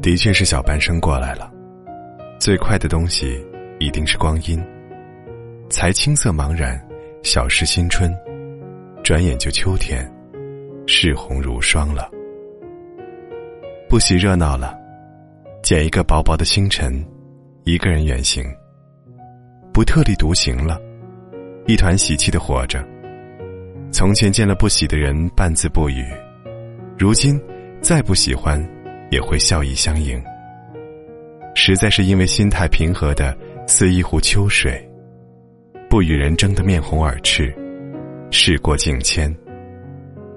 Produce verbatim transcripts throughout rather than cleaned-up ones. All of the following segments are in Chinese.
的确是小半生过来了，最快的东西一定是光阴，才青涩茫然，小时新春，转眼就秋天，世红如霜了。不喜热闹了，捡一个薄薄的星辰，一个人远行，不特立独行了，一团喜气地活着。从前见了不喜的人半字不语，如今再不喜欢也会笑意相迎，实在是因为心态平和的似一壶秋水，不与人争得面红耳赤，事过境迁，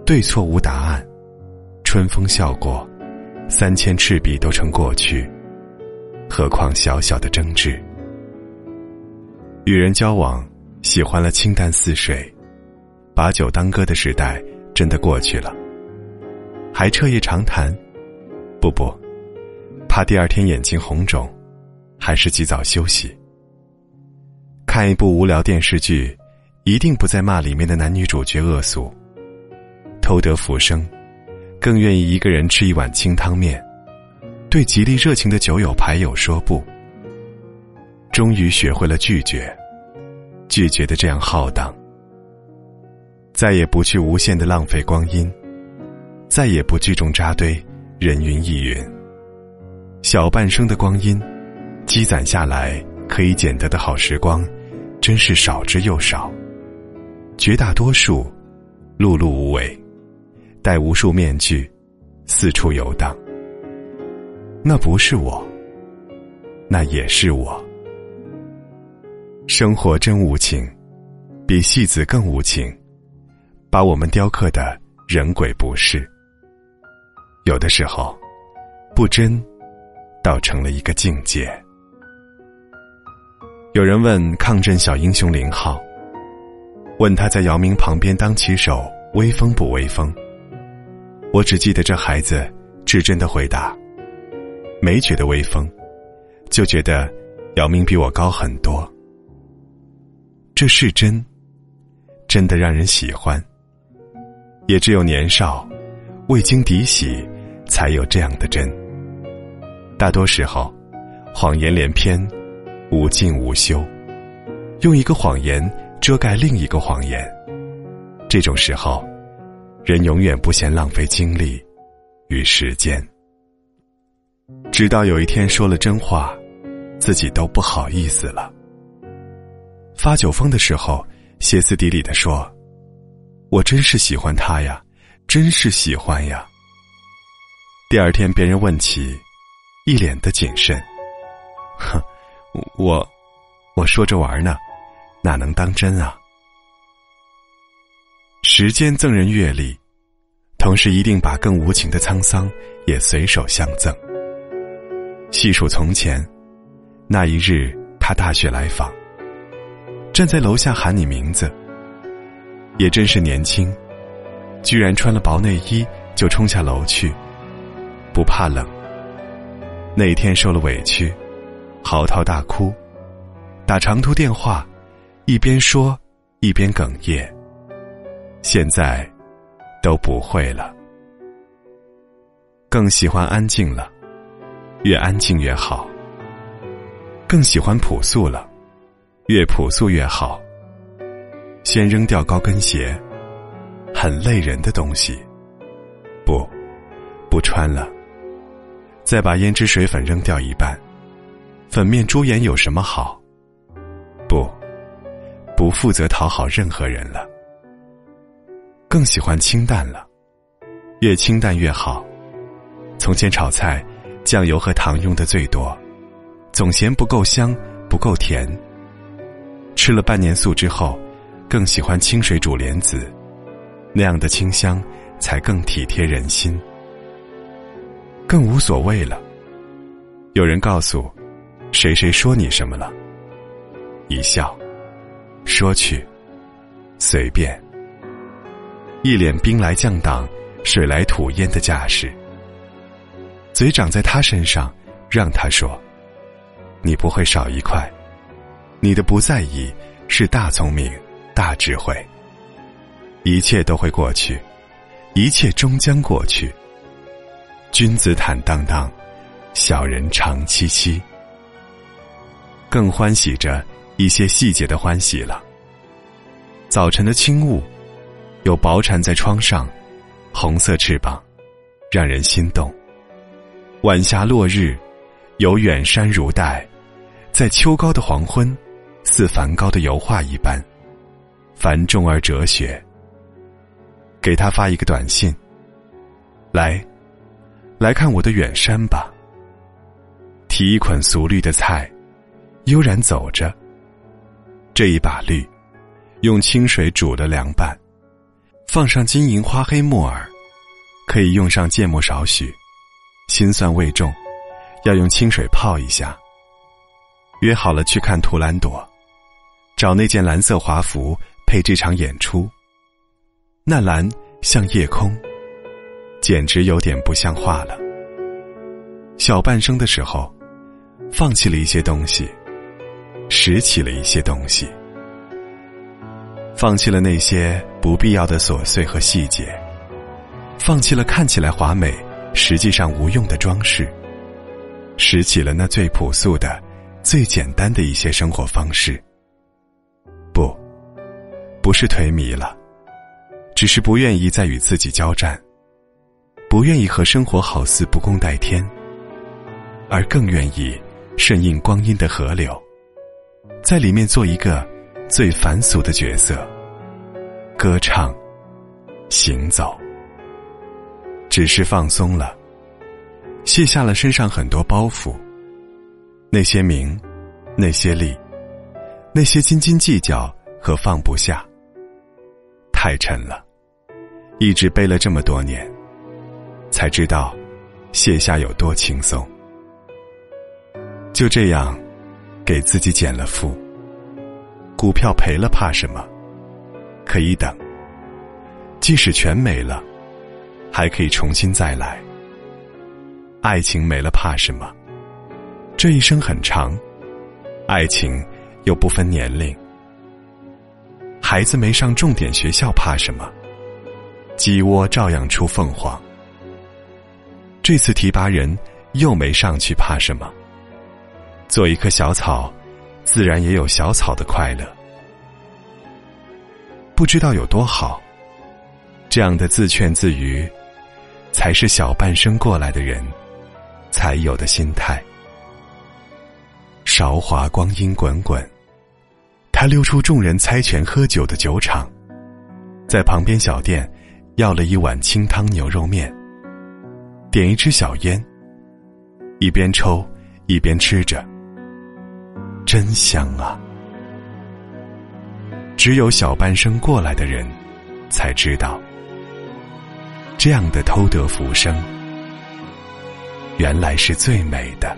对错无答案，春风笑过，三千赤壁都成过去，何况小小的争执。与人交往，喜欢了清淡似水，把酒当歌的时代真的过去了，还彻夜长谈，不不，怕第二天眼睛红肿，还是及早休息。看一部无聊电视剧，一定不再骂里面的男女主角恶俗，偷得浮生，更愿意一个人吃一碗清汤面，对极力热情的酒友牌友说不。终于学会了拒绝，拒绝的这样浩荡，再也不去无限的浪费光阴，再也不聚众扎堆，人云亦云。小半生的光阴积攒下来，可以捡得的好时光真是少之又少，绝大多数碌碌无为，戴无数面具，四处游荡。那不是我，那也是我。生活真无情，比戏子更无情，把我们雕刻的人鬼不是。有的时候，不真，倒成了一个境界。有人问抗震小英雄林浩，问他在姚明旁边当旗手威风不威风？我只记得这孩子至真的回答，没觉得威风，就觉得姚明比我高很多。这是真，真的让人喜欢。也只有年少未经敌洗，才有这样的真。大多时候，谎言连篇，无尽无休，用一个谎言遮盖另一个谎言。这种时候，人永远不嫌浪费精力与时间。直到有一天说了真话，自己都不好意思了。发酒疯的时候，歇斯底里地说，我真是喜欢他呀，真是喜欢呀。第二天别人问起，一脸的谨慎，哼，我我说着玩呢，哪能当真啊。时间赠人阅历，同时一定把更无情的沧桑也随手相赠。细数从前，那一日他大学来访，站在楼下喊你名字，也真是年轻，居然穿了薄内衣就冲下楼去，不怕冷。那一天受了委屈，嚎啕大哭，打长途电话，一边说一边哽咽。现在都不会了，更喜欢安静了，越安静越好；更喜欢朴素了，越朴素越好。先扔掉高跟鞋，很累人的东西，不，不穿了。再把胭脂水粉扔掉一半，粉面朱颜有什么好？不，不负责讨好任何人了。更喜欢清淡了，越清淡越好。从前炒菜，酱油和糖用的最多，总嫌不够香，不够甜。吃了半年素之后，更喜欢清水煮莲子，那样的清香才更体贴人心。更无所谓了，有人告诉谁谁说你什么了，一笑，说去，随便。一脸兵来将挡，水来土掩的架势，嘴长在他身上，让他说，你不会少一块，你的不在意是大聪明大智慧。一切都会过去，一切终将过去。君子坦荡荡，小人长戚戚。更欢喜着一些细节的欢喜了。早晨的轻雾，有薄蝉在窗上，红色翅膀，让人心动。晚霞落日，有远山如带，在秋高的黄昏，似梵高的油画一般，繁重而哲学。给他发一个短信，来，来看我的远山吧。提一捆俗绿的菜，悠然走着。这一把绿，用清水煮了凉拌，放上金银花黑木耳，可以用上芥末少许，辛酸味重，要用清水泡一下。约好了去看图兰朵，找那件蓝色华服配这场演出。那蓝像夜空，简直有点不像话了。小半生的时候，放弃了一些东西，拾起了一些东西，放弃了那些不必要的琐碎和细节，放弃了看起来华美实际上无用的装饰，拾起了那最朴素的最简单的一些生活方式。不，不是颓靡了，只是不愿意再与自己交战，不愿意和生活好似不共戴天，而更愿意顺应光阴的河流，在里面做一个最凡俗的角色，歌唱，行走。只是放松了，卸下了身上很多包袱，那些名，那些利，那些斤斤计较和放不下，太沉了，一直背了这么多年，才知道卸下有多轻松。就这样给自己减了负，股票赔了怕什么，可以等，即使全没了还可以重新再来。爱情没了怕什么，这一生很长，爱情又不分年龄。孩子没上重点学校怕什么，鸡窝照样出凤凰。这次提拔人又没上去怕什么，做一棵小草，自然也有小草的快乐。不知道有多好，这样的自劝自娱，才是小半生过来的人才有的心态。韶华光阴滚滚，他溜出众人猜拳喝酒的酒场，在旁边小店要了一碗清汤牛肉面，点一支小烟，一边抽一边吃着，真香啊。只有小半生过来的人才知道，这样的偷得浮生，原来是最美的。